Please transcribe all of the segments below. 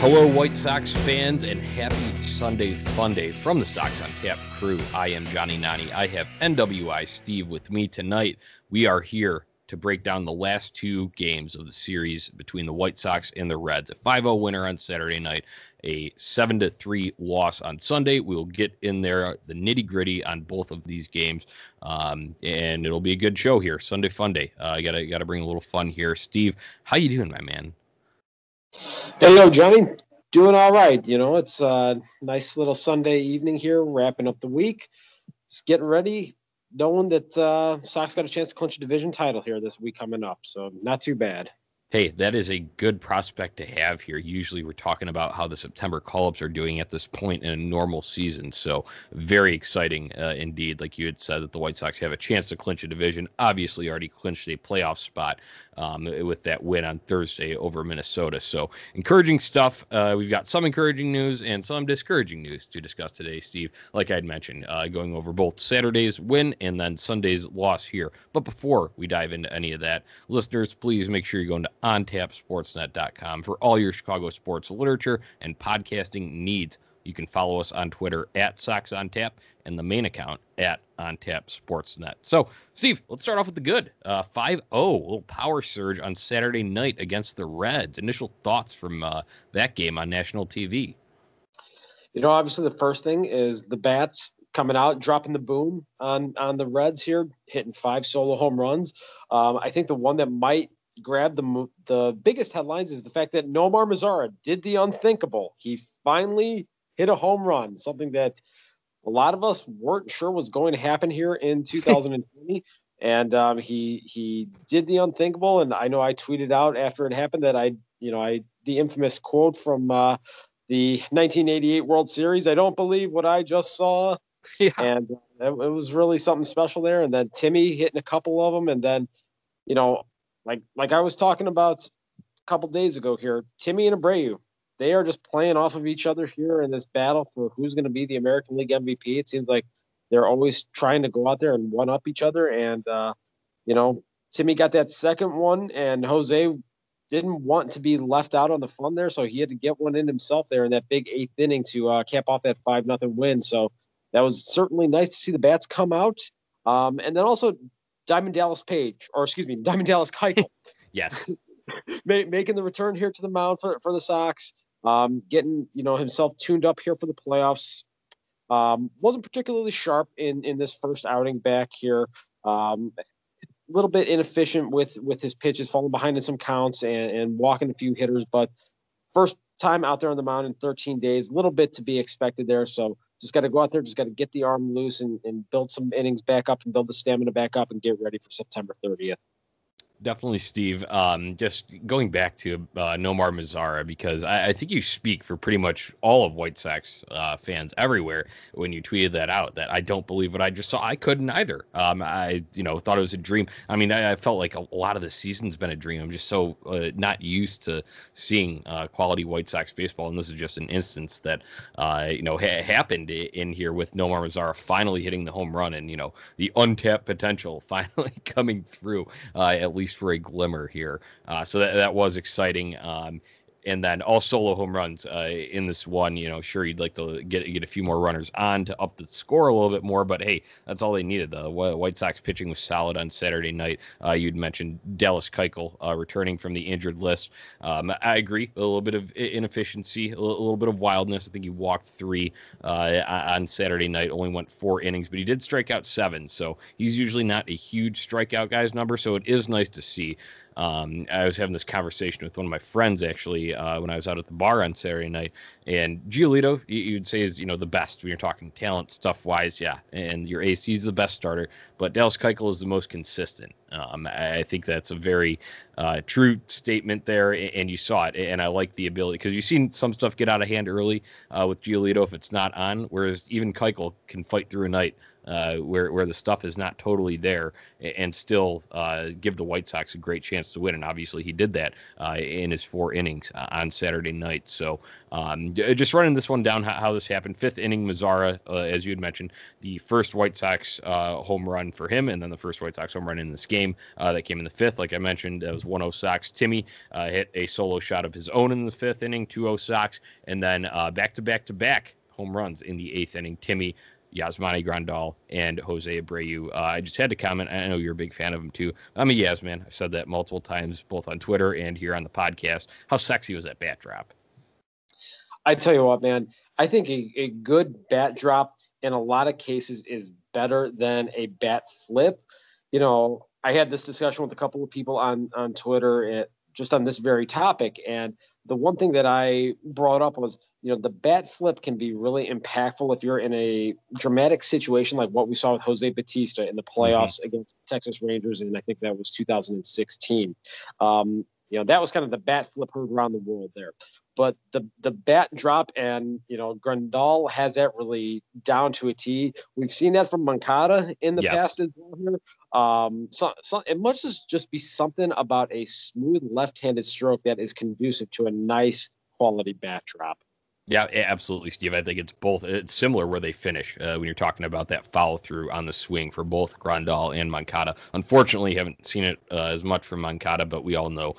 Hello, White Sox fans, and happy Sunday Fun Day from the Sox on Tap crew. I am Johnny Nani. I have NWI Steve with me tonight. We are here to break down the last two games of the series between the White Sox and the Reds. A 5-0 winner on Saturday night, a 7-3 loss on Sunday. We'll get in there, the nitty-gritty on both of these games, and it'll be a good show here, Sunday Fun Day. I gotta bring a little fun here. Steve, how you doing, my man? Hello, Johnny. Doing all right. You know, it's a nice little Sunday evening here, wrapping up the week. Just getting ready, knowing that Sox got a chance to clinch a division title here this week coming up, so not too bad. Hey, that is a good prospect to have here. Usually we're talking about how the September call-ups are doing at this point in a normal season, so very exciting indeed. Like you had said, that the White Sox have a chance to clinch a division, obviously already clinched a playoff spot with that win on Thursday over Minnesota. So encouraging stuff. We've got some encouraging news and some discouraging news to discuss today, Steve. Like I had mentioned, going over both Saturday's win and then Sunday's loss here. But before we dive into any of that, listeners, please make sure you're going to ontapsportsnet.com for all your Chicago sports literature and podcasting needs. You can follow us on Twitter at Sox on Tap and the main account at On Tap Sportsnet. So, Steve, let's start off with the good. 5-0, a little power surge on Saturday night against the Reds. Initial thoughts from that game on national TV. You know, obviously the first thing is the bats coming out, dropping the boom on the Reds here, hitting 5 solo home runs. I think the one that might grab the biggest headlines is the fact that Nomar Mazara did the unthinkable. He finally hit a home run, something that a lot of us weren't sure was going to happen here in 2020, and he did the unthinkable. And I know I tweeted out after it happened that I the infamous quote from the 1988 World Series: "I don't believe what I just saw." Yeah. And it was really something special there. And then Timmy hitting a couple of them, and then like I was talking about a couple days ago here, Timmy and Abreu. They are just playing off of each other here in this battle for who's going to be the American League MVP. It seems like they're always trying to go out there and one-up each other. And, Timmy got that second one, and Jose didn't want to be left out on the fun there, so he had to get one in himself there in that big eighth inning to cap off that 5-0 win. So that was certainly nice to see the bats come out. And then also Diamond Dallas Keuchel. Yes. Making the return here to the mound for the Sox. Getting himself tuned up here for the playoffs. Wasn't particularly sharp in this first outing back here. A little bit inefficient with his pitches, falling behind in some counts and walking a few hitters. But first time out there on the mound in 13 days, a little bit to be expected there. So just got to go out there, just got to get the arm loose and build some innings back up and build the stamina back up and get ready for September 30th. Definitely, Steve. Just going back to Nomar Mazara, because I think you speak for pretty much all of White Sox fans everywhere when you tweeted that out, that I don't believe what I just saw. I couldn't either. I thought it was a dream. I mean, I felt like a lot of the season's been a dream. I'm just so not used to seeing quality White Sox baseball, and this is just an instance that happened in here with Nomar Mazara finally hitting the home run and the untapped potential finally coming through at least for a glimmer here. So that was exciting. And then all solo home runs in this one. Sure, you'd like to get a few more runners on to up the score a little bit more, but hey, that's all they needed. The White Sox pitching was solid on Saturday night. You'd mentioned Dallas Keuchel returning from the injured list. I agree, a little bit of inefficiency, a little bit of wildness. I think he walked 3 on Saturday night, only went 4 innings, but he did strike out 7, so he's usually not a huge strikeout guy's number, so it is nice to see. I was having this conversation with one of my friends, actually, when I was out at the bar on Saturday night. And Giolito, you'd say, is, the best when you're talking talent stuff-wise, yeah. And your ace, he's the best starter. But Dallas Keuchel is the most consistent. I think that's a very true statement there, and you saw it. And I like the ability, because you've seen some stuff get out of hand early with Giolito if it's not on, whereas even Keuchel can fight through a night where the stuff is not totally there, and still give the White Sox a great chance to win. And obviously he did that in his four innings on Saturday night. So just running this one down, how this happened. Fifth inning, Mazara, as you had mentioned, the first White Sox home run for him, and then the first White Sox home run in this game that came in the fifth. Like I mentioned, that was 1-0 Sox. Timmy hit a solo shot of his own in the fifth inning, 2-0 Sox, and then back-to-back-to-back home runs in the eighth inning. Timmy, Yasmani Grandal, and Jose Abreu. I just had to comment. I know you're a big fan of him, too. I'm a Yas man. I've said that multiple times, both on Twitter and here on the podcast. How sexy was that bat drop? I tell you what, man. I think a good bat drop in a lot of cases is better than a bat flip. You know, I had this discussion with a couple of people on Twitter just on this very topic, and the one thing that I brought up was, you know, the bat flip can be really impactful if you're in a dramatic situation like what we saw with Jose Bautista in the playoffs against the Texas Rangers, and I think that was 2016. You know, that was kind of the bat flip heard around the world there. But the bat drop, and, you know, Grandal has that really down to a T. We've seen that from Moncada in the past as well here. So it must just be something about a smooth left-handed stroke that is conducive to a nice quality bat drop. Yeah, absolutely, Steve. I think it's both. It's similar where they finish when you're talking about that follow through on the swing for both Grandal and Moncada. Unfortunately, haven't seen it as much from Moncada, but we all know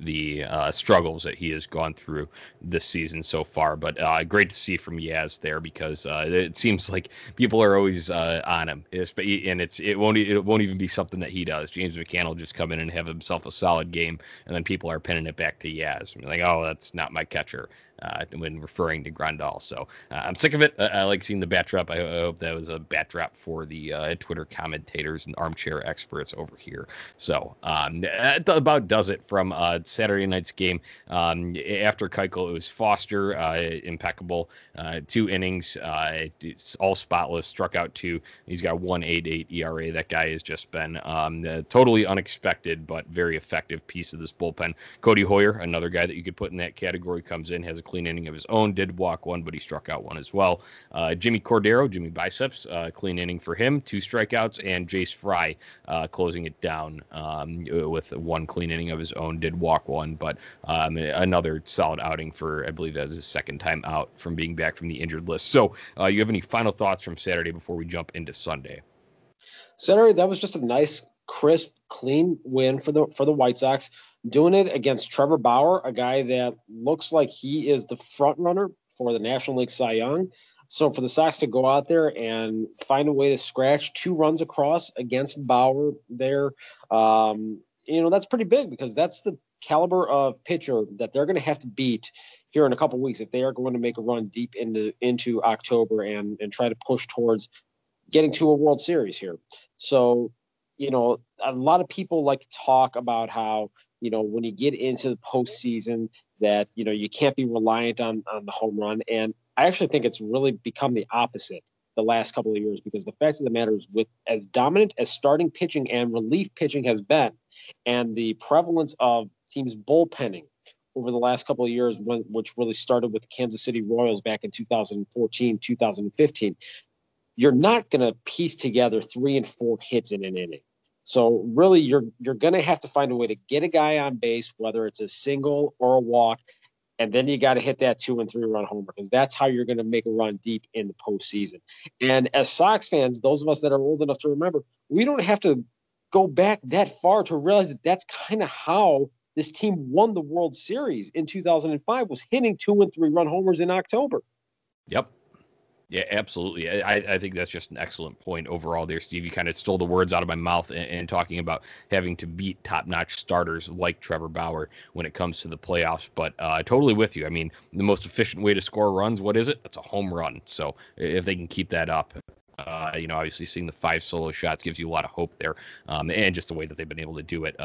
the struggles that he has gone through this season so far. But great to see from Yaz there, because it seems like people are always on him, and it won't even be something that he does. James McCann will just come in and have himself a solid game, and then people are pinning it back to Yaz. I mean, like, oh, that's not my catcher. When referring to Grandal. So I'm sick of it. I like seeing the bat drop. I hope that was a bat drop for the Twitter commentators and armchair experts over here. So that about does it from Saturday night's game. After Keuchel, it was Foster, impeccable. 2 innings, it's all spotless, struck out 2. He's got 1.88 ERA. That guy has just been totally unexpected, but very effective piece of this bullpen. Cody Heuer, another guy that you could put in that category, comes in, has a clean inning of his own, did walk 1, but he struck out 1 as well. Jimmy Cordero, Jimmy Biceps, clean inning for him, 2 strikeouts, and Jace Fry closing it down with 1 clean inning of his own, did walk 1, but another solid outing for, I believe that is his second time out from being back from the injured list. So you have any final thoughts from Saturday before we jump into Sunday? Saturday, that was just a nice, crisp, clean win for the White Sox. Doing it against Trevor Bauer, a guy that looks like he is the front runner for the National League Cy Young. So for the Sox to go out there and find a way to scratch 2 runs across against Bauer there, you know, that's pretty big, because that's the caliber of pitcher that they're going to have to beat here in a couple weeks if they are going to make a run deep into October and try to push towards getting to a World Series here. So, you know, a lot of people like to talk about how, you know, when you get into the postseason, that, you know, you can't be reliant on the home run. And I actually think it's really become the opposite the last couple of years, because the fact of the matter is, with as dominant as starting pitching and relief pitching has been, and the prevalence of teams bullpenning over the last couple of years, which really started with the Kansas City Royals back in 2014, 2015, you're not going to piece together 3 and 4 hits in an inning. So really, you're going to have to find a way to get a guy on base, whether it's a single or a walk, and then you got to hit that 2- and 3-run homer, because that's how you're going to make a run deep in the postseason. And as Sox fans, those of us that are old enough to remember, we don't have to go back that far to realize that that's kind of how this team won the World Series in 2005, was hitting 2- and 3-run homers in October. Yep. Yeah, absolutely. I think that's just an excellent point overall there, Steve. You kind of stole the words out of my mouth in talking about having to beat top-notch starters like Trevor Bauer when it comes to the playoffs, but totally with you. I mean, the most efficient way to score runs, what is it? It's a home run. So if they can keep that up, you know, obviously seeing the 5 solo shots gives you a lot of hope there, and just the way that they've been able to do it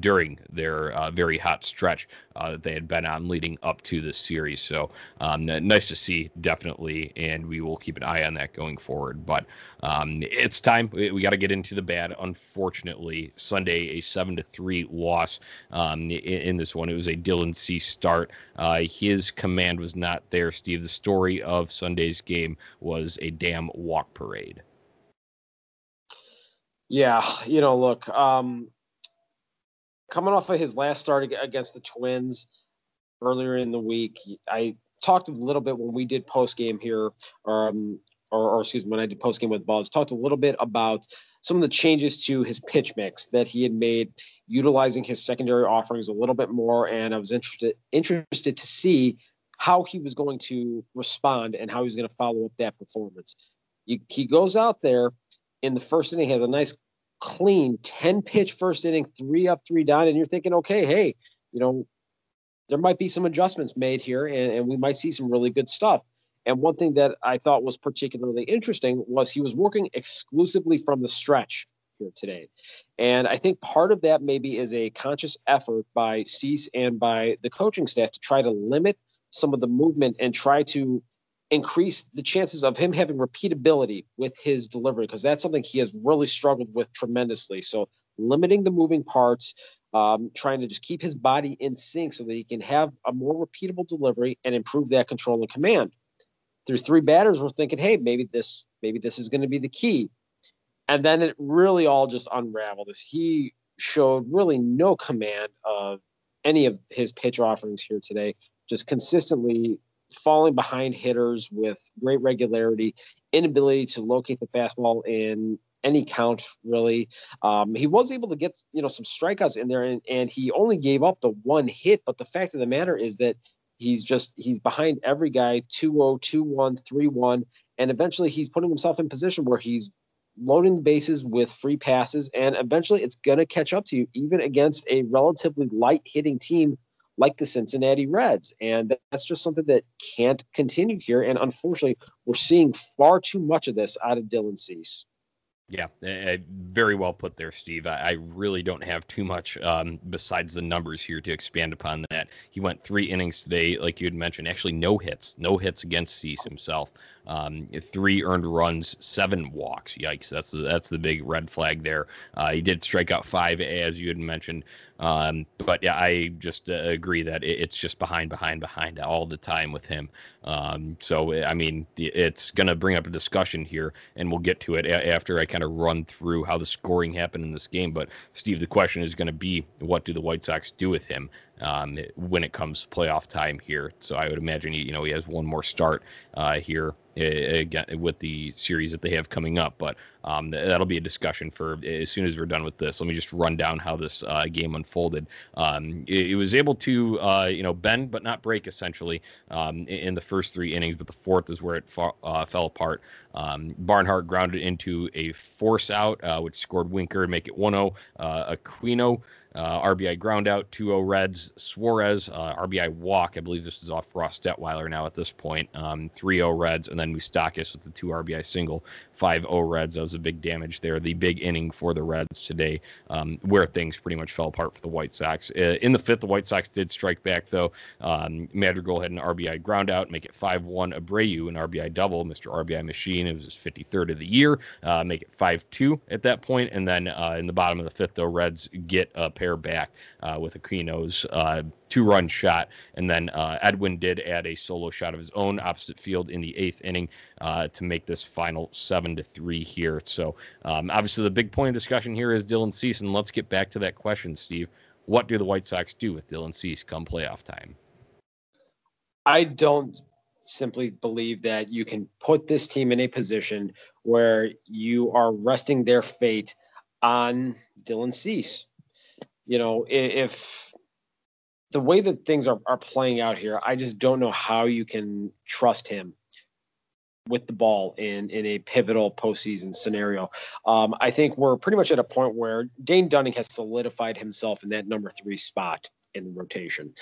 during their very hot stretch that they had been on leading up to this series. So nice to see, definitely, and we will keep an eye on that going forward. But it's time. We got to get into the bad. Unfortunately, Sunday, a 7-3 loss in this one. It was a Dylan Cease start. His command was not there, Steve. The story of Sunday's game was a damn walk parade. Yeah, you know, look, coming off of his last start against the Twins earlier in the week, I talked a little bit when we did postgame here, when I did postgame with Buzz, talked a little bit about some of the changes to his pitch mix that he had made, utilizing his secondary offerings a little bit more, and I was interested to see how he was going to respond and how he was going to follow up that performance. He goes out there in the first inning, has a nice clean 10-pitch first inning, 3 up, 3 down, and you're thinking, okay, hey, you know, there might be some adjustments made here, and we might see some really good stuff. And one thing that I thought was particularly interesting was he was working exclusively from the stretch here today. And I think part of that maybe is a conscious effort by Cease and by the coaching staff to try to limit some of the movement and try to increase the chances of him having repeatability with his delivery, because that's something he has really struggled with tremendously. So limiting the moving parts, trying to just keep his body in sync so that he can have a more repeatable delivery and improve that control and command. Through 3 batters, we're thinking, hey, maybe this is going to be the key. And then it really all just unraveled as he showed really no command of any of his pitch offerings here today, just consistently falling behind hitters with great regularity, inability to locate the fastball in any count, really. He was able to get, you know, some strikeouts in there, and he only gave up the 1 hit, but the fact of the matter is that he's behind every guy, 2-0, 2-1, 3-1, and eventually he's putting himself in position where he's loading the bases with free passes, and eventually it's going to catch up to you, even against a relatively light-hitting team like the Cincinnati Reds. And that's just something that can't continue here. And unfortunately, we're seeing far too much of this out of Dylan Cease. Yeah, very well put there, Steve. I really don't have too much besides the numbers here to expand upon that. He went 3 innings today, like you had mentioned. Actually, no hits against Cease himself. 3 earned runs, 7 walks. Yikes, that's the big red flag there. He did strike out 5, as you had mentioned. But yeah, I just agree that it's just behind all the time with him. So, I mean, it's going to bring up a discussion here, and we'll get to it after I kind of run through how the scoring happened in this game. But, Steve, the question is going to be, what do the White Sox do with him when it comes to playoff time here? So I would imagine, he has 1 more start here again with the series that they have coming up. But that'll be a discussion for as soon as we're done with this. Let me just run down how this game unfolded. It was able to, bend but not break, essentially, in the first 3 innings. But the 4th is where it fell apart. Barnhart grounded into a force out, which scored Winker to make it 1-0. Aquino. RBI ground out, 2-0 Reds. Suarez, RBI walk. I believe this is off Ross Detweiler now at this point. 3-0 Reds, and then Moustakis with the 2 RBI single. 5-0 Reds. That was a big damage there. The big inning for the Reds today, where things pretty much fell apart for the White Sox. In the 5th, the White Sox did strike back, though. Madrigal had an RBI ground out, make it 5-1. Abreu, an RBI double. Mr. RBI machine. It was his 53rd of the year. Make it 5-2 at that point. And then in the bottom of the 5th, though, Reds get a pair back with Aquino's 2-run shot, and then Edwin did add a solo shot of his own opposite field in the 8th inning to make this final 7-3 here. So obviously the big point of discussion here is Dylan Cease, and let's get back to that question, Steve. What do the White Sox do with Dylan Cease come playoff time? I don't simply believe that you can put this team in a position where you are resting their fate on Dylan Cease. You know, if the way that things are playing out here, I just don't know how you can trust him with the ball in a pivotal postseason scenario. I think we're pretty much at a point where Dane Dunning has solidified himself in that number 3 spot in the rotation.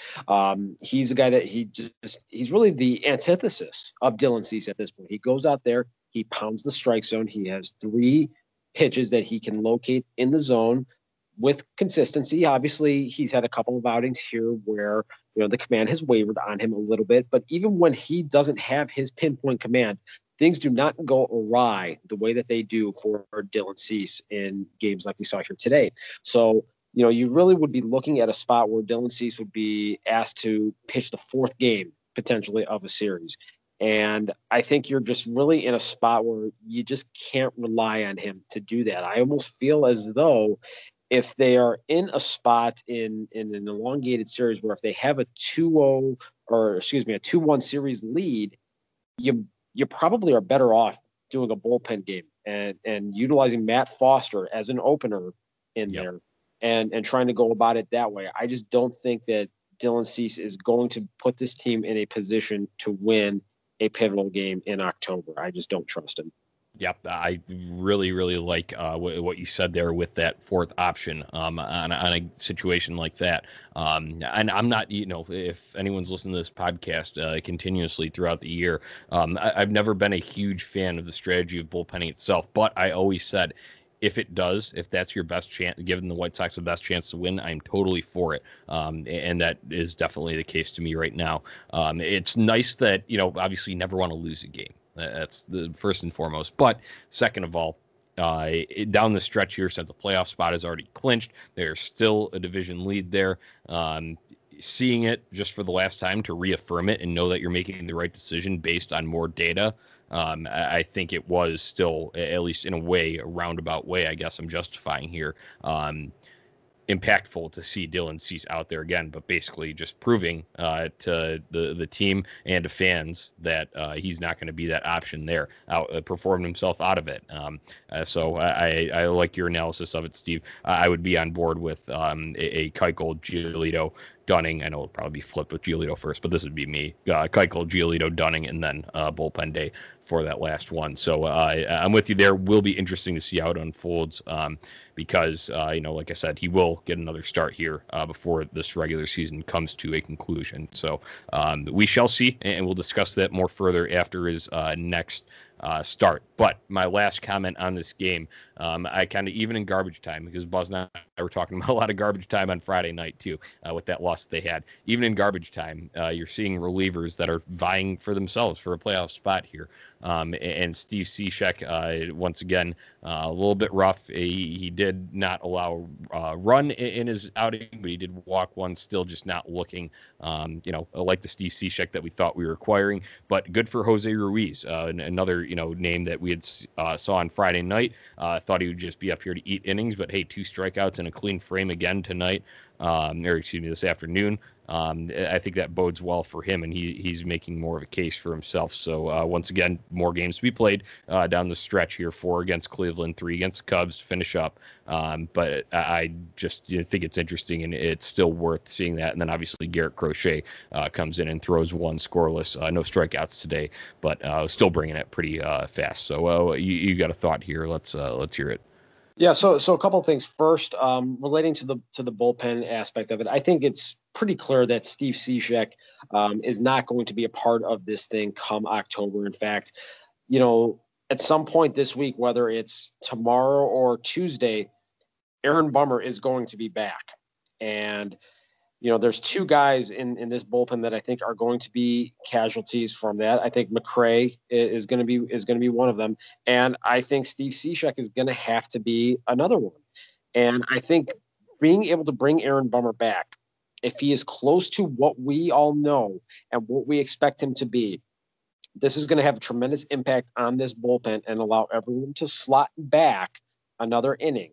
He's a guy that he's really the antithesis of Dylan Cease at this point. He goes out there, he pounds the strike zone. He has 3 pitches that he can locate in the zone with consistency. Obviously, he's had a couple of outings here where, you know, the command has wavered on him a little bit. But even when he doesn't have his pinpoint command, things do not go awry the way that they do for Dylan Cease in games like we saw here today. So, you know, you really would be looking at a spot where Dylan Cease would be asked to pitch the 4th game potentially of a series. And I think you're just really in a spot where you just can't rely on him to do that. I almost feel as though if they are in a spot in an elongated series where if they have a 2-0 or excuse me, a 2-1 series lead, you probably are better off doing a bullpen game and utilizing Matt Foster as an opener in yep. there and trying to go about it that way. I just don't think that Dylan Cease is going to put this team in a position to win a pivotal game in October. I just don't trust him. Yep, I really like what you said there with that fourth option on a situation like that. And I'm not, you know, if anyone's listening to this podcast continuously throughout the year, I've never been a huge fan of the strategy of bullpenning itself, but I always said, if it does, if that's your best chance, given the White Sox the best chance to win, I'm totally for it. And that is definitely the case to me right now. It's nice that, you know, obviously you never want to lose a game. That's the first and foremost. But second of all, down the stretch here, since the playoff spot is already clinched, there's still a division lead there. Seeing it just for the last time to reaffirm it and know that you're making the right decision based on more data. I think it was still, at least in a way, a roundabout way, I guess I'm justifying here, impactful to see Dylan Cease out there again, but basically just proving to the team and to fans that he's not going to be that option there, outperformed himself out of it. So I like your analysis of it, Steve. I would be on board with a Keuchel, Giolito, Dunning. I know it'll probably be flipped with Giolito first, but this would be me. Keuchel, Giolito, Dunning, and then bullpen day for that last one. So I'm with you there. Will be interesting to see how it unfolds because, you know, like I said, he will get another start here before this regular season comes to a conclusion. So we shall see, and we'll discuss that more further after his next start. But my last comment on this game, I kind of, even in garbage time, because Buzz and I were talking about a lot of garbage time on Friday night too, with that loss they had, even in garbage time, you're seeing relievers that are vying for themselves for a playoff spot here. And Steve Cishek, once again, a little bit rough. He did not allow a run in his outing, but he did walk one, still just not looking, you know, like the Steve Cishek that we thought we were acquiring. But good for Jose Ruiz, another, you know, name that we had saw on Friday night. Thought he would just be up here to eat innings, but hey, 2 strikeouts and a clean frame again tonight. This afternoon. I think that bodes well for him, and he's making more of a case for himself. So once again, more games to be played down the stretch here. 4 against Cleveland, 3 against the Cubs, finish up. But I just think it's interesting, and it's still worth seeing that. And then obviously Garrett Crochet comes in and throws 1 scoreless, no strikeouts today, but still bringing it pretty fast. So you got a thought here. Let's hear it. Yeah, so a couple of things. First, relating to the bullpen aspect of it, I think it's pretty clear that Steve Cishek is not going to be a part of this thing come October. In fact, you know, at some point this week, whether it's tomorrow or Tuesday, Aaron Bummer is going to be back. And, you know, there's 2 guys in this bullpen that I think are going to be casualties from that. I think McCray is going to be one of them, and I think Steve Cishek is going to have to be another one. And I think being able to bring Aaron Bummer back, if he is close to what we all know and what we expect him to be, this is going to have a tremendous impact on this bullpen and allow everyone to slot back another inning.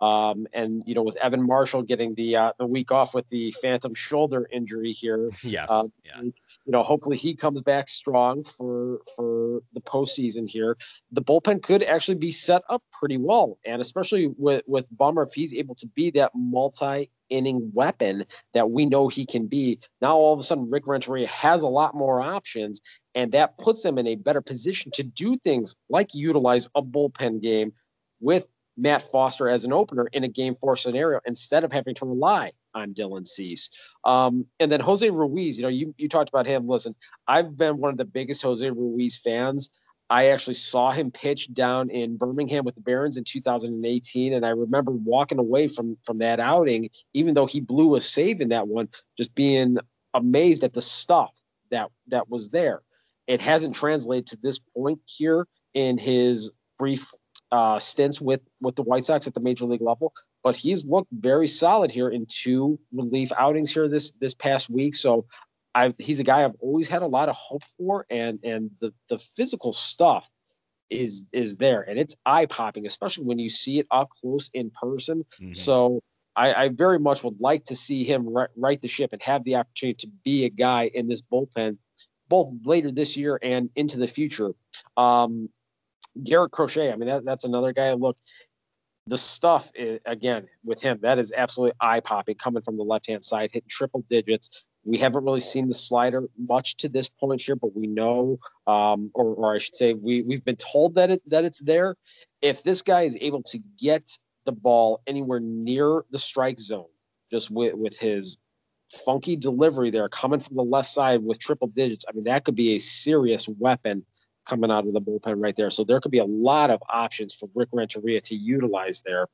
And you know, with Evan Marshall getting the week off with the phantom shoulder injury here, yes, and, you know, hopefully he comes back strong for the postseason here. The bullpen could actually be set up pretty well, and especially with Bummer, if he's able to be that multi-inning weapon that we know he can be. Now all of a sudden, Rick Renteria has a lot more options, and that puts them in a better position to do things like utilize a bullpen game with Matt Foster as an opener in a game 4 scenario instead of having to rely on Dylan Cease. And then Jose Ruiz, you know, you talked about him. Listen, I've been one of the biggest Jose Ruiz fans. I actually saw him pitch down in Birmingham with the Barons in 2018, and I remember walking away from that outing, even though he blew a save in that one, just being amazed at the stuff that was there. It hasn't translated to this point here in his brief stints with the White Sox at the major league level, but he's looked very solid here in 2 relief outings here this past week. So he's a guy I've always had a lot of hope for, and the physical stuff is there, and it's eye popping, especially when you see it up close in person. Mm-hmm. So I very much would like to see him right the ship and have the opportunity to be a guy in this bullpen, both later this year and into the future. Garrett Crochet, I mean, that's another guy. Look, the stuff is, again, with him, that is absolutely eye-popping, coming from the left-hand side, hitting triple digits. We haven't really seen the slider much to this point here, but we know, or I should say, we've been told that it's there. If this guy is able to get the ball anywhere near the strike zone, just with his funky delivery there, coming from the left side with triple digits, I mean, that could be a serious weapon coming out of the bullpen right there. So there could be a lot of options for Rick Renteria to utilize there.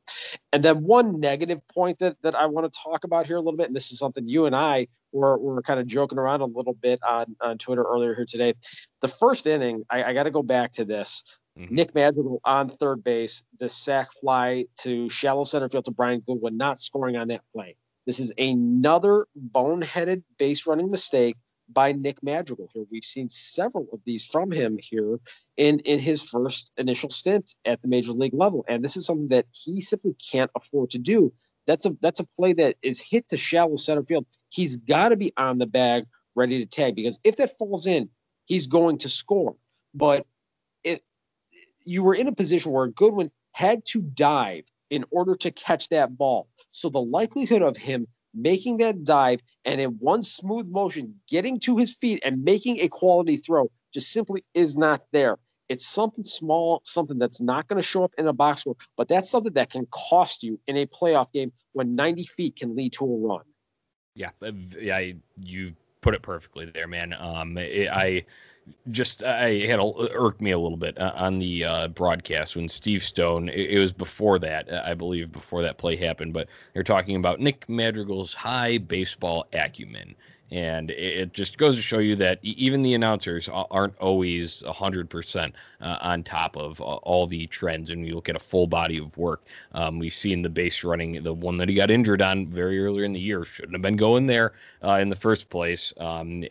And then one negative point that I want to talk about here a little bit, and this is something you and I were kind of joking around a little bit on Twitter earlier here today. The first inning, I got to go back to this. Mm-hmm. Nick Madrigal on third base, the sac fly to shallow center field to Brian Goodwin, not scoring on that play. This is another boneheaded base running mistake by Nick Madrigal here. We've seen several of these from him here in his first initial stint at the major league level. And this is something that he simply can't afford to do. That's a play that is hit to shallow center field. He's got to be on the bag, ready to tag, because if that falls in, he's going to score. But you were in a position where Goodwin had to dive in order to catch that ball. So the likelihood of him making that dive and in one smooth motion getting to his feet and making a quality throw just simply is not there. It's something small, something that's not going to show up in a box score, but that's something that can cost you in a playoff game when 90 feet can lead to a run. Yeah, you put it perfectly there, man. Irked me a little bit on the broadcast when Steve Stone, it was before that, I believe, before that play happened, but they're talking about Nick Madrigal's high baseball acumen. And it just goes to show you that even the announcers aren't always 100% on top of all the trends. And you look at a full body of work. We've seen the base running, the one that he got injured on very early in the year, shouldn't have been going there in the first place. And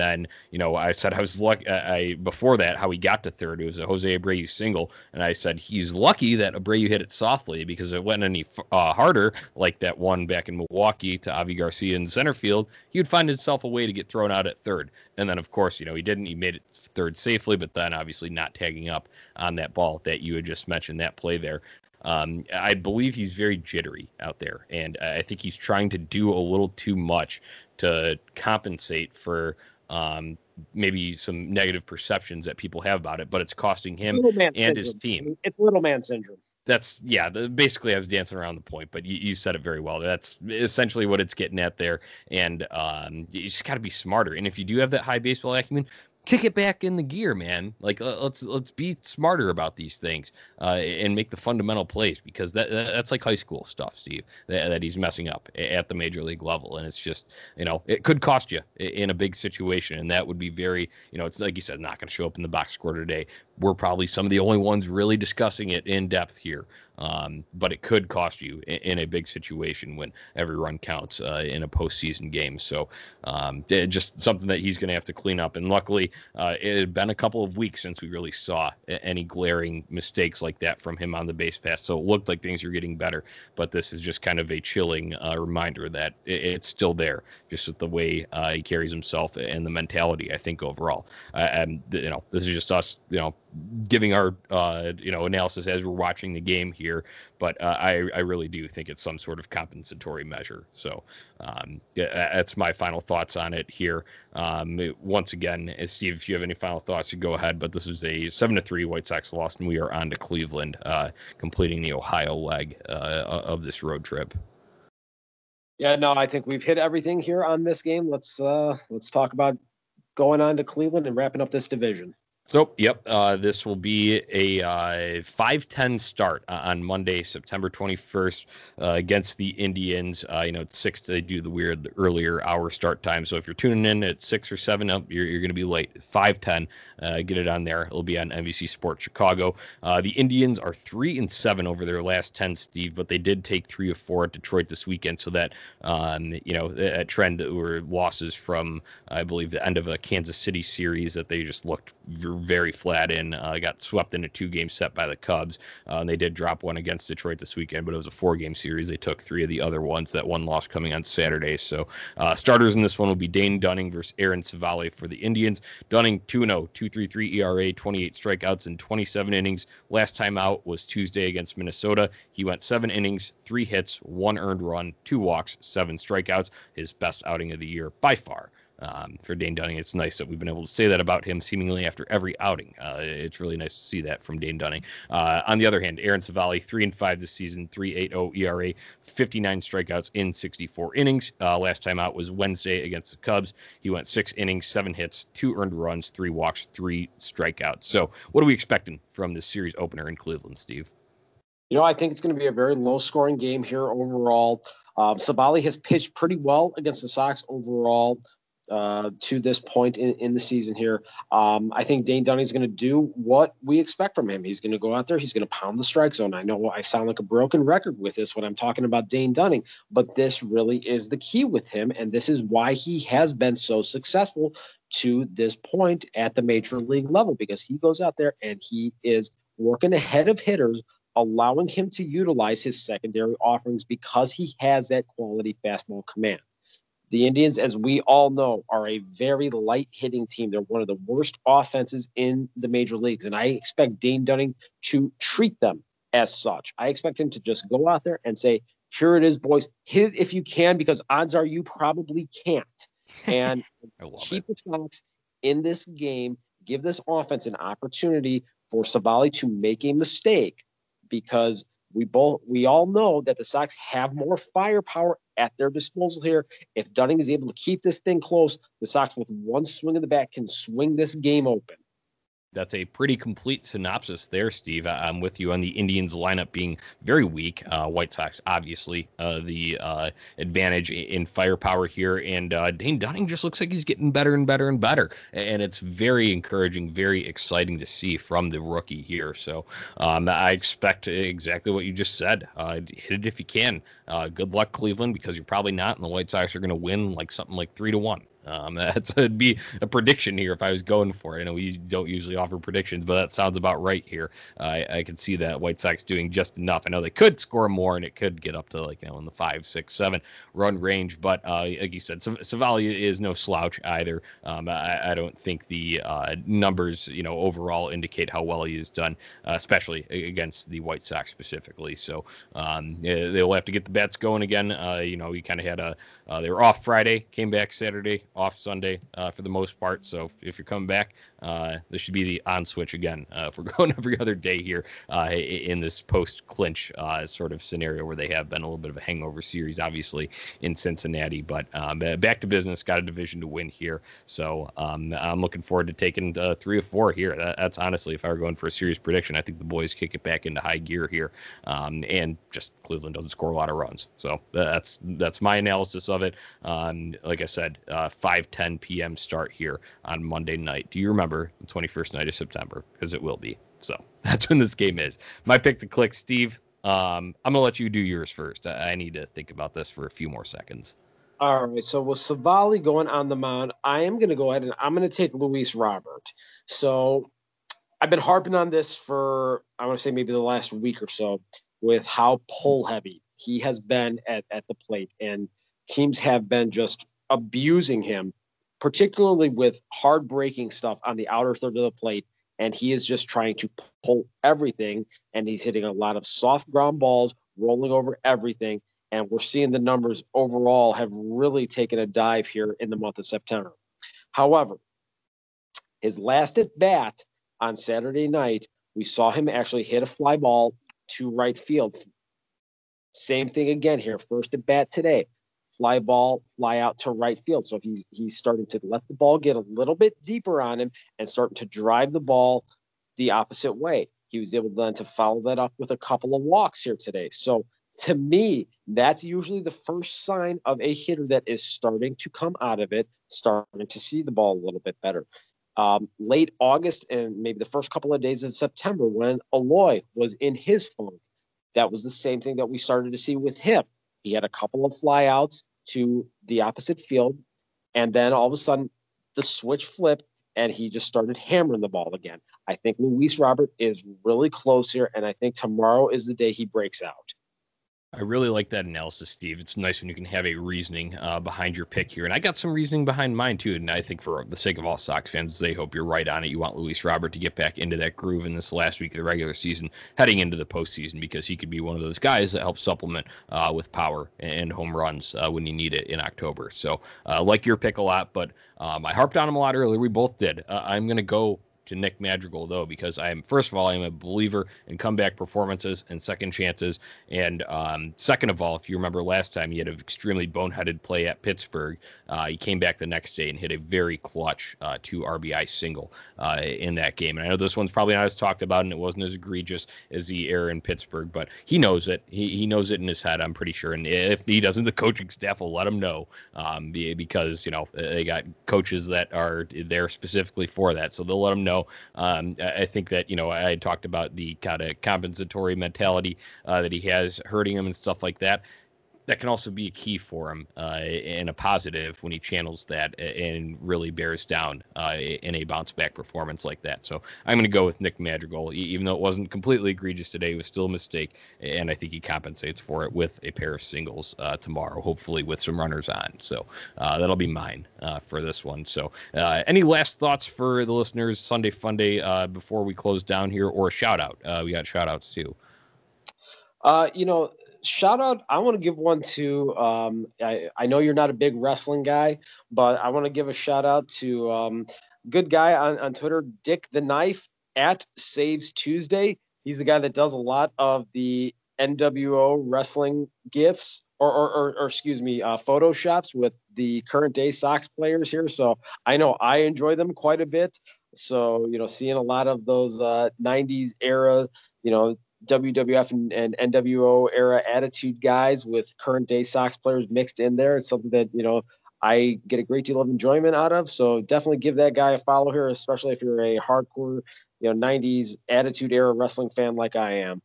then, you know, I said I was lucky. Before that, how he got to third, it was a Jose Abreu single. And I said he's lucky that Abreu hit it softly, because it went any harder, like that one back in Milwaukee to Avi Garcia in center field, you'd find his a way to get thrown out at third. And then, of course, you know, he didn't. He made it third safely, but then obviously not tagging up on that ball that you had just mentioned, that play there. I believe he's very jittery out there, and I think he's trying to do a little too much to compensate for maybe some negative perceptions that people have about it, but it's costing him and his team. It's little man syndrome. That's, yeah, basically I was dancing around the point, but you said it very well. That's essentially what it's getting at there. And you just got to be smarter. And if you do have that high baseball acumen, kick it back in the gear, man. Like, let's be smarter about these things and make the fundamental plays, because that's like high school stuff, Steve, that he's messing up at the major league level. And it's just, you know, it could cost you in a big situation. And that would be very, you know, it's like you said, not going to show up in the box score today. We're probably some of the only ones really discussing it in depth here. But it could cost you in a big situation when every run counts in a postseason game. So just something that he's going to have to clean up. And luckily, it had been a couple of weeks since we really saw any glaring mistakes like that from him on the base pass. So it looked like things are getting better. But this is just kind of a chilling reminder that it's still there, just with the way he carries himself and the mentality, I think, overall. And, you know, this is just us, you know, giving our, you know, analysis as we're watching the game here, but I really do think it's some sort of compensatory measure. So that's my final thoughts on it here. Once again, Steve, if you have any final thoughts, you go ahead, but this is a 7-3 White Sox loss, and we are on to Cleveland, completing the Ohio leg of this road trip. Yeah, no, I think we've hit everything here on this game. Let's talk about going on to Cleveland and wrapping up this division. So, yep, this will be a 5:10 start on Monday, September 21st against the Indians. You know, it's 6, they do the weird earlier hour start time. So if you're tuning in at 6 or 7, you're going to be late. 5:10, get it on there. It'll be on NBC Sports Chicago. The Indians are 3-7 over their last 10, Steve, but they did take 3 of 4 at Detroit this weekend. So that, you know, a trend that were losses from, I believe, the end of a Kansas City series that they just looked very flat in. Got swept in a 2-game set by the Cubs. And they did drop 1 against Detroit this weekend, but it was a 4-game series. They took 3 of the other ones. That 1 loss coming on Saturday. So starters in this one will be Dane Dunning versus Aaron Civale for the Indians. Dunning 2-0, 2.33 ERA, 28 strikeouts in 27 innings. Last time out was Tuesday against Minnesota. He went 7 innings, 3 hits, 1 earned run, 2 walks, 7 strikeouts. His best outing of the year by far. For Dane Dunning, it's nice that we've been able to say that about him seemingly after every outing. It's really nice to see that from Dane Dunning. On the other hand, Aaron Civale, 3-5 this season, 3.80 ERA, 59 strikeouts in 64 innings. Last time out was Wednesday against the Cubs. He went 6 innings, 7 hits, 2 earned runs, 3 walks, 3 strikeouts. So what are we expecting from this series opener in Cleveland, Steve? You know, I think it's going to be a very low-scoring game here overall. Civale has pitched pretty well against the Sox overall to this point in the season here. I think Dane Dunning is going to do what we expect from him. He's going to go out there. He's going to pound the strike zone. I know I sound like a broken record with this when I'm talking about Dane Dunning, but this really is the key with him, and this is why he has been so successful to this point at the major league level, because he goes out there and he is working ahead of hitters, allowing him to utilize his secondary offerings because he has that quality fastball command. The Indians, as we all know, are a very light hitting team. They're one of the worst offenses in the major leagues, and I expect Dane Dunning to treat them as such. I expect him to just go out there and say, here it is, boys. Hit it if you can, because odds are you probably can't. And keep the Sox in this game. Give this offense an opportunity for Civale to make a mistake, because we all know that the Sox have more firepower at their disposal here. If Dunning is able to keep this thing close, the Sox with 1 swing of the bat can swing this game open. That's a pretty complete synopsis there, Steve. I'm with you on the Indians lineup being very weak. White Sox, obviously, the advantage in firepower here. And Dane Dunning just looks like he's getting better and better and better. And it's very encouraging, very exciting to see from the rookie here. So I expect exactly what you just said. Hit it if you can. Good luck, Cleveland, because you're probably not. And the White Sox are going to win like something like 3-1. That'd be a prediction here if I was going for it. I know we don't usually offer predictions, but that sounds about right here. I can see that White Sox doing just enough. I know they could score more, and it could get up to, like, you know, in the 5, 6, 7 run range. But like you said, Civale is no slouch either. I don't think the numbers, you know, overall indicate how well he has done, especially against the White Sox specifically. So they'll have to get the bats going again. You know, we kind of had they were off Friday, came back Saturday, off Sunday for the most part. So if you're coming back, this should be the on switch again. If we're going every other day here in this post-clinch sort of scenario where they have been a little bit of a hangover series, obviously, in Cincinnati. But back to business, got a division to win here. So I'm looking forward to taking 3 of 4 here. That's honestly, if I were going for a serious prediction, I think the boys kick it back into high gear here. And just Cleveland doesn't score a lot of runs. So that's my analysis of it. Like I said, 5:10 p.m. start here on Monday night. Do you remember the 21st night of September? Because it will be. So that's when this game is. My pick to click, Steve. I'm going to let you do yours first. I need to think about this for a few more seconds. All right. So with Civale going on the mound, I am going to go ahead and I'm going to take Luis Robert. So I've been harping on this for, I want to say maybe the last week or so, with how pull heavy he has been at the plate. And teams have been just abusing him, particularly with hard breaking stuff on the outer third of the plate. And he is just trying to pull everything. And he's hitting a lot of soft ground balls, rolling over everything. And we're seeing the numbers overall have really taken a dive here in the month of September. However, his last at bat on Saturday night, we saw him actually hit a fly ball to right field. Same thing again here. First at bat today. fly ball, fly out to right field. So he's starting to let the ball get a little bit deeper on him and starting to drive the ball the opposite way. He was able then to follow that up with a couple of walks here today. So to me, that's usually the first sign of a hitter that is starting to come out of it, starting to see the ball a little bit better. Late August and maybe the first couple of days of September when Aloy was in his funk, that was the same thing that we started to see with him. He had a couple of fly outs to the opposite field, and then all of a sudden the switch flipped and he just started hammering the ball again. I think Luis Robert is really close here, and I think tomorrow is the day he breaks out. I really like that analysis, Steve. It's nice when you can have a reasoning behind your pick here. And I got some reasoning behind mine, too. And I think for the sake of all Sox fans, they hope you're right on it. You want Luis Robert to get back into that groove in this last week of the regular season, heading into the postseason, because he could be one of those guys that helps supplement with power and home runs when you need it in October. So I like your pick a lot, but I harped on him a lot earlier. We both did. I'm going to go to Nick Madrigal, though, because I am a believer in comeback performances and second chances. And second of all, if you remember last time, he had an extremely boneheaded play at Pittsburgh. He came back the next day and hit a very clutch 2 RBI single in that game. And I know this one's probably not as talked about, and it wasn't as egregious as the error in Pittsburgh, but he knows it. He knows it in his head, I'm pretty sure. And if he doesn't, the coaching staff will let him know, because, you know, they got coaches that are there specifically for that. So they'll let him know. I think that, you know, I talked about the kind of compensatory mentality that he has, hurting him and stuff like that. That can also be a key for him and a positive when he channels that and really bears down in a bounce-back performance like that. So I'm going to go with Nick Madrigal. Even though it wasn't completely egregious today, it was still a mistake, and I think he compensates for it with a pair of singles tomorrow, hopefully with some runners on. So that'll be mine for this one. So any last thoughts for the listeners, Sunday Funday, before we close down here, or a shout-out? We got shout-outs, too. Shout out, I want to give one to, I know you're not a big wrestling guy, but I want to give a shout out to good guy on Twitter, Dick the Knife, at Saves Tuesday. He's the guy that does a lot of the NWO wrestling gifs or Photoshops with the current day Sox players here. So I know I enjoy them quite a bit. So, seeing a lot of those 90s era, WWF and NWO era attitude guys with current day Sox players mixed in there. It's something that, I get a great deal of enjoyment out of. So definitely give that guy a follow here, especially if you're a hardcore, 90s attitude era wrestling fan like I am.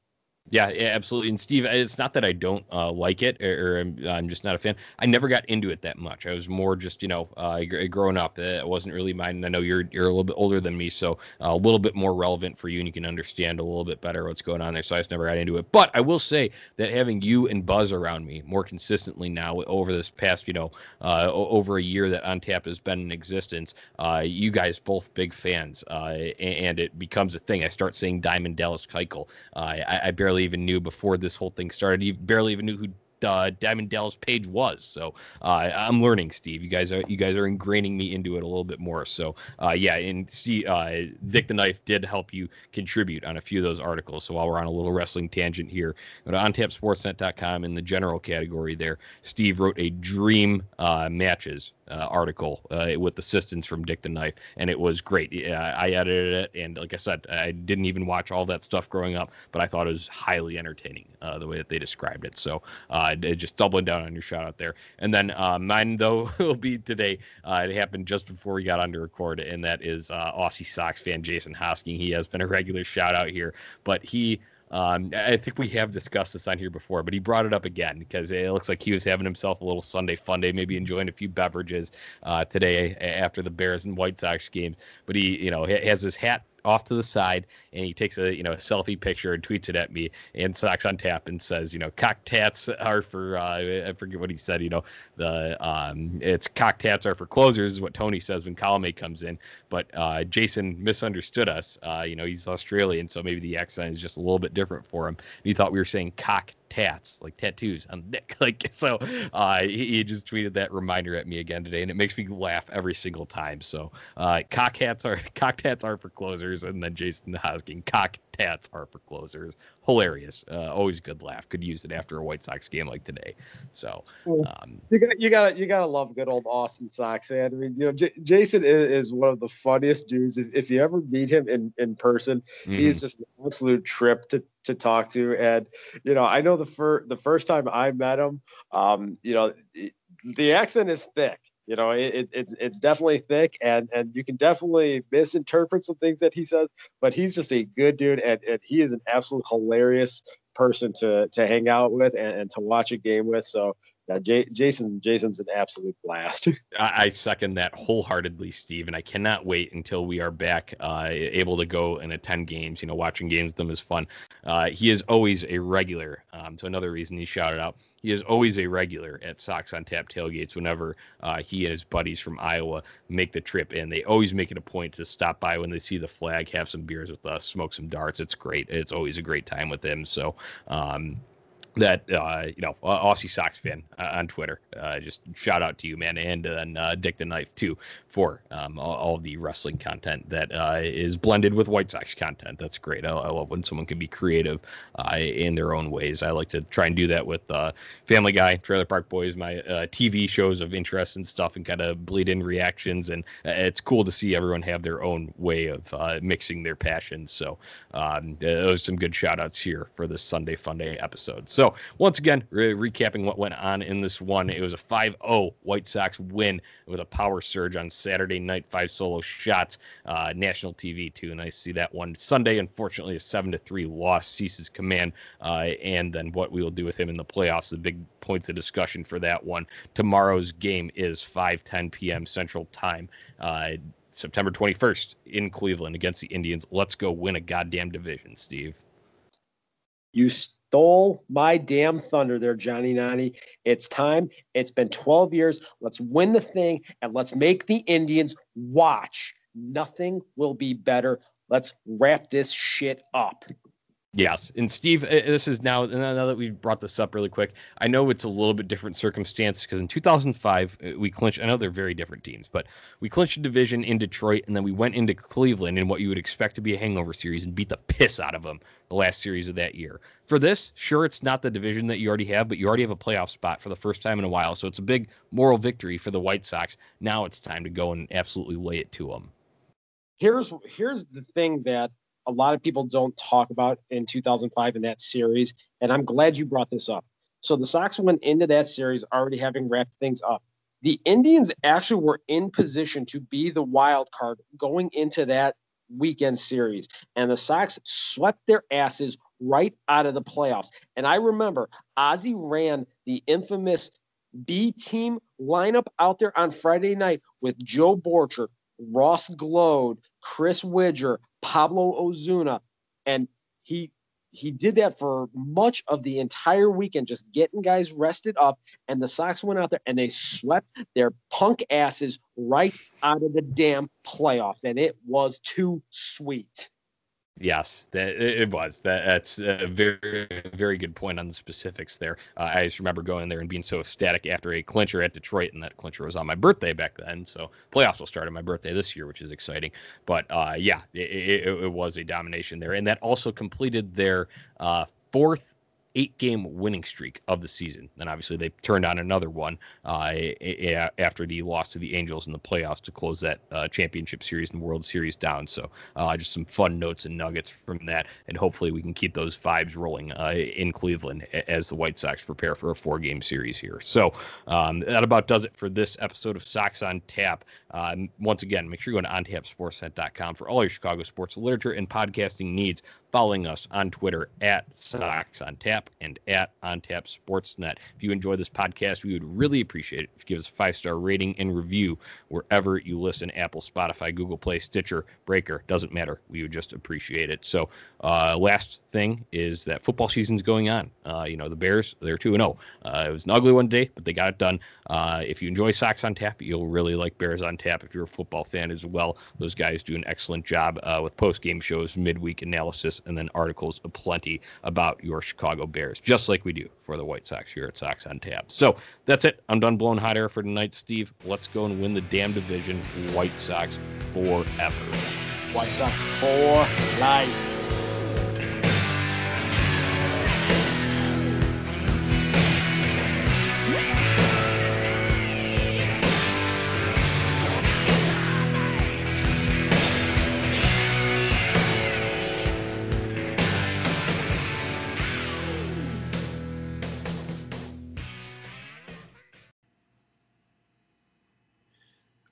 Yeah, absolutely. And Steve, it's not that I don't like it or I'm just not a fan. I never got into it that much. I was more just, growing up. It wasn't really mine. And I know you're a little bit older than me, so a little bit more relevant for you, and you can understand a little bit better what's going on there. So I just never got into it. But I will say that having you and Buzz around me more consistently now over this past, over a year that On Tap has been in existence, you guys both big fans, and it becomes a thing. I start saying Diamond Dallas Keuchel. I barely even knew before this whole thing started. You barely even knew who Diamond Dallas Page was. So I'm learning, Steve. You guys are ingraining me into it a little bit more. So and Steve, Dick the Knife did help you contribute on a few of those articles. So while we're on a little wrestling tangent here, go to ontapsportsnet.com in the general category there. Steve wrote a dream matches article with assistance from Dick the Knife, and it was great. I edited it, and like I said, I didn't even watch all that stuff growing up, but I thought it was highly entertaining the way that they described it. So just doubling down on your shout out there. And then mine, though, will be today. It happened just before we got on to record, and that is Aussie Sox fan Jason Hosking. He has been a regular shout out here, but he I think we have discussed this on here before, but he brought it up again because it looks like he was having himself a little Sunday fun day, maybe enjoying a few beverages today after the Bears and White Sox game. But he, has his hat off to the side, and he takes a selfie picture and tweets it at me and Sox on Tap and says, cocktats are for I forget what he said, it's cocktats are for closers is what Tony says when Colomay comes in, but Jason misunderstood us. He's Australian, so maybe the accent is just a little bit different for him. He thought we were saying cocktats tats, like tattoos on the neck. Like, so he just tweeted that reminder at me again today, and it makes me laugh every single time. So cock tats are for closers, and then Jason Hosking, cock tats are for closers. Hilarious. Always good laugh. Could use it after a White Sox game like today. So you gotta love good old Austin Sox, man. I mean, you know, Jason is one of the funniest dudes. If you ever meet him in person, mm-hmm. He's just an absolute trip to talk to. And, you know, I know the first time I met him, you know, the accent is thick. You know, it's definitely thick, and you can definitely misinterpret some things that he says, but he's just a good dude, and he is an absolute hilarious person to hang out with and to watch a game with. So yeah, Jason's an absolute blast. I second that wholeheartedly, Steve, and I cannot wait until we are back able to go and attend games. You know, watching games with them is fun. He is always a regular. So another reason he shouted out, he is always a regular at Sox on Tap tailgates whenever he and his buddies from Iowa make the trip in. They always make it a point to stop by when they see the flag, have some beers with us, smoke some darts. It's great. It's always a great time with them. So you know, Aussie Sox fan on Twitter, just shout out to you, man. And then Dick the Knife too, for all the wrestling content that is blended with White Sox content. That's great. I love when someone can be creative in their own ways. I like to try and do that with Family Guy, Trailer Park Boys, my TV shows of interest and stuff, and kind of bleed in reactions. And it's cool to see everyone have their own way of mixing their passions. So those are some good shout outs here for this Sunday Funday episode. So once again, recapping what went on in this one, it was a 5-0 White Sox win with a power surge on Saturday night, 5 solo shots, national TV too. And I see that one Sunday, unfortunately, a 7-3 loss, Cease's command, and then what we will do with him in the playoffs. The big points of discussion for that one. Tomorrow's game is 5:10 p.m. Central Time. September 21st in Cleveland against the Indians. Let's go win a goddamn division, Steve. You stole my damn thunder there, Johnny Nani. It's time. It's been 12 years. Let's win the thing, and let's make the Indians watch. Nothing will be better. Let's wrap this shit up. Yes. And Steve, this is now that we've brought this up really quick, I know it's a little bit different circumstance because in 2005, we clinched, I know they're very different teams, but we clinched a division in Detroit, and then we went into Cleveland in what you would expect to be a hangover series and beat the piss out of them the last series of that year. For this, sure, it's not the division that you already have, but you already have a playoff spot for the first time in a while. So it's a big moral victory for the White Sox. Now it's time to go and absolutely lay it to them. Here's the thing that a lot of people don't talk about in 2005 in that series, and I'm glad you brought this up. So the Sox went into that series already having wrapped things up. The Indians actually were in position to be the wild card going into that weekend series, and the Sox swept their asses right out of the playoffs. And I remember Ozzie ran the infamous B-team lineup out there on Friday night with Joe Borcher, Ross Glode, Chris Widger, Pablo Ozuna, and he did that for much of the entire weekend, just getting guys rested up, and the Sox went out there and they swept their punk asses right out of the damn playoffs, and it was too sweet. Yes, it was. That's a very, very good point on the specifics there. I just remember going there and being so ecstatic after a clincher at Detroit, and that clincher was on my birthday back then. So playoffs will start on my birthday this year, which is exciting. But yeah, it was a domination there. And that also completed their fourth 8-game winning streak of the season. And obviously they turned on another one after the loss to the Angels in the playoffs to close that championship series and World Series down. So just some fun notes and nuggets from that. And hopefully we can keep those vibes rolling in Cleveland as the White Sox prepare for a 4-game series here. So that about does it for this episode of Sox on Tap. Once again, make sure you go to ontapsportsnet.com for all your Chicago sports literature and podcasting needs. Following us on Twitter at SoxOnTap and at OnTapSportsNet. If you enjoy this podcast, we would really appreciate it if you give us a 5-star rating and review wherever you listen, Apple, Spotify, Google Play, Stitcher, Breaker, doesn't matter. We would just appreciate it. So last thing is that football season's going on. You know, the Bears, they're 2-0. It was an ugly one today, but they got it done. If you enjoy Sox on Tap, you'll really like Bears on Tap if you're a football fan as well. Those guys do an excellent job with post-game shows, midweek analysis, and then articles aplenty about your Chicago Bears, just like we do for the White Sox here at Sox on Tap. So that's it. I'm done blowing hot air for tonight, Steve. Let's go and win the damn division. White Sox forever. White Sox for life.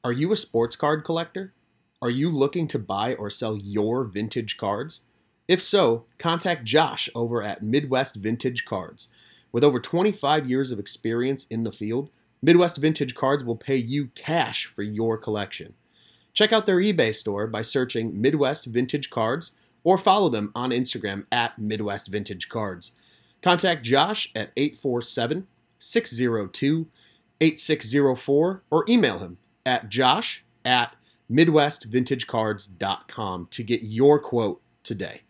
Are you a sports card collector? Are you looking to buy or sell your vintage cards? If so, contact Josh over at Midwest Vintage Cards. With over 25 years of experience in the field, Midwest Vintage Cards will pay you cash for your collection. Check out their eBay store by searching Midwest Vintage Cards or follow them on Instagram at Midwest Vintage Cards. Contact Josh at 847-602-8604 or email him at josh@midwestvintagecards.com to get your quote today.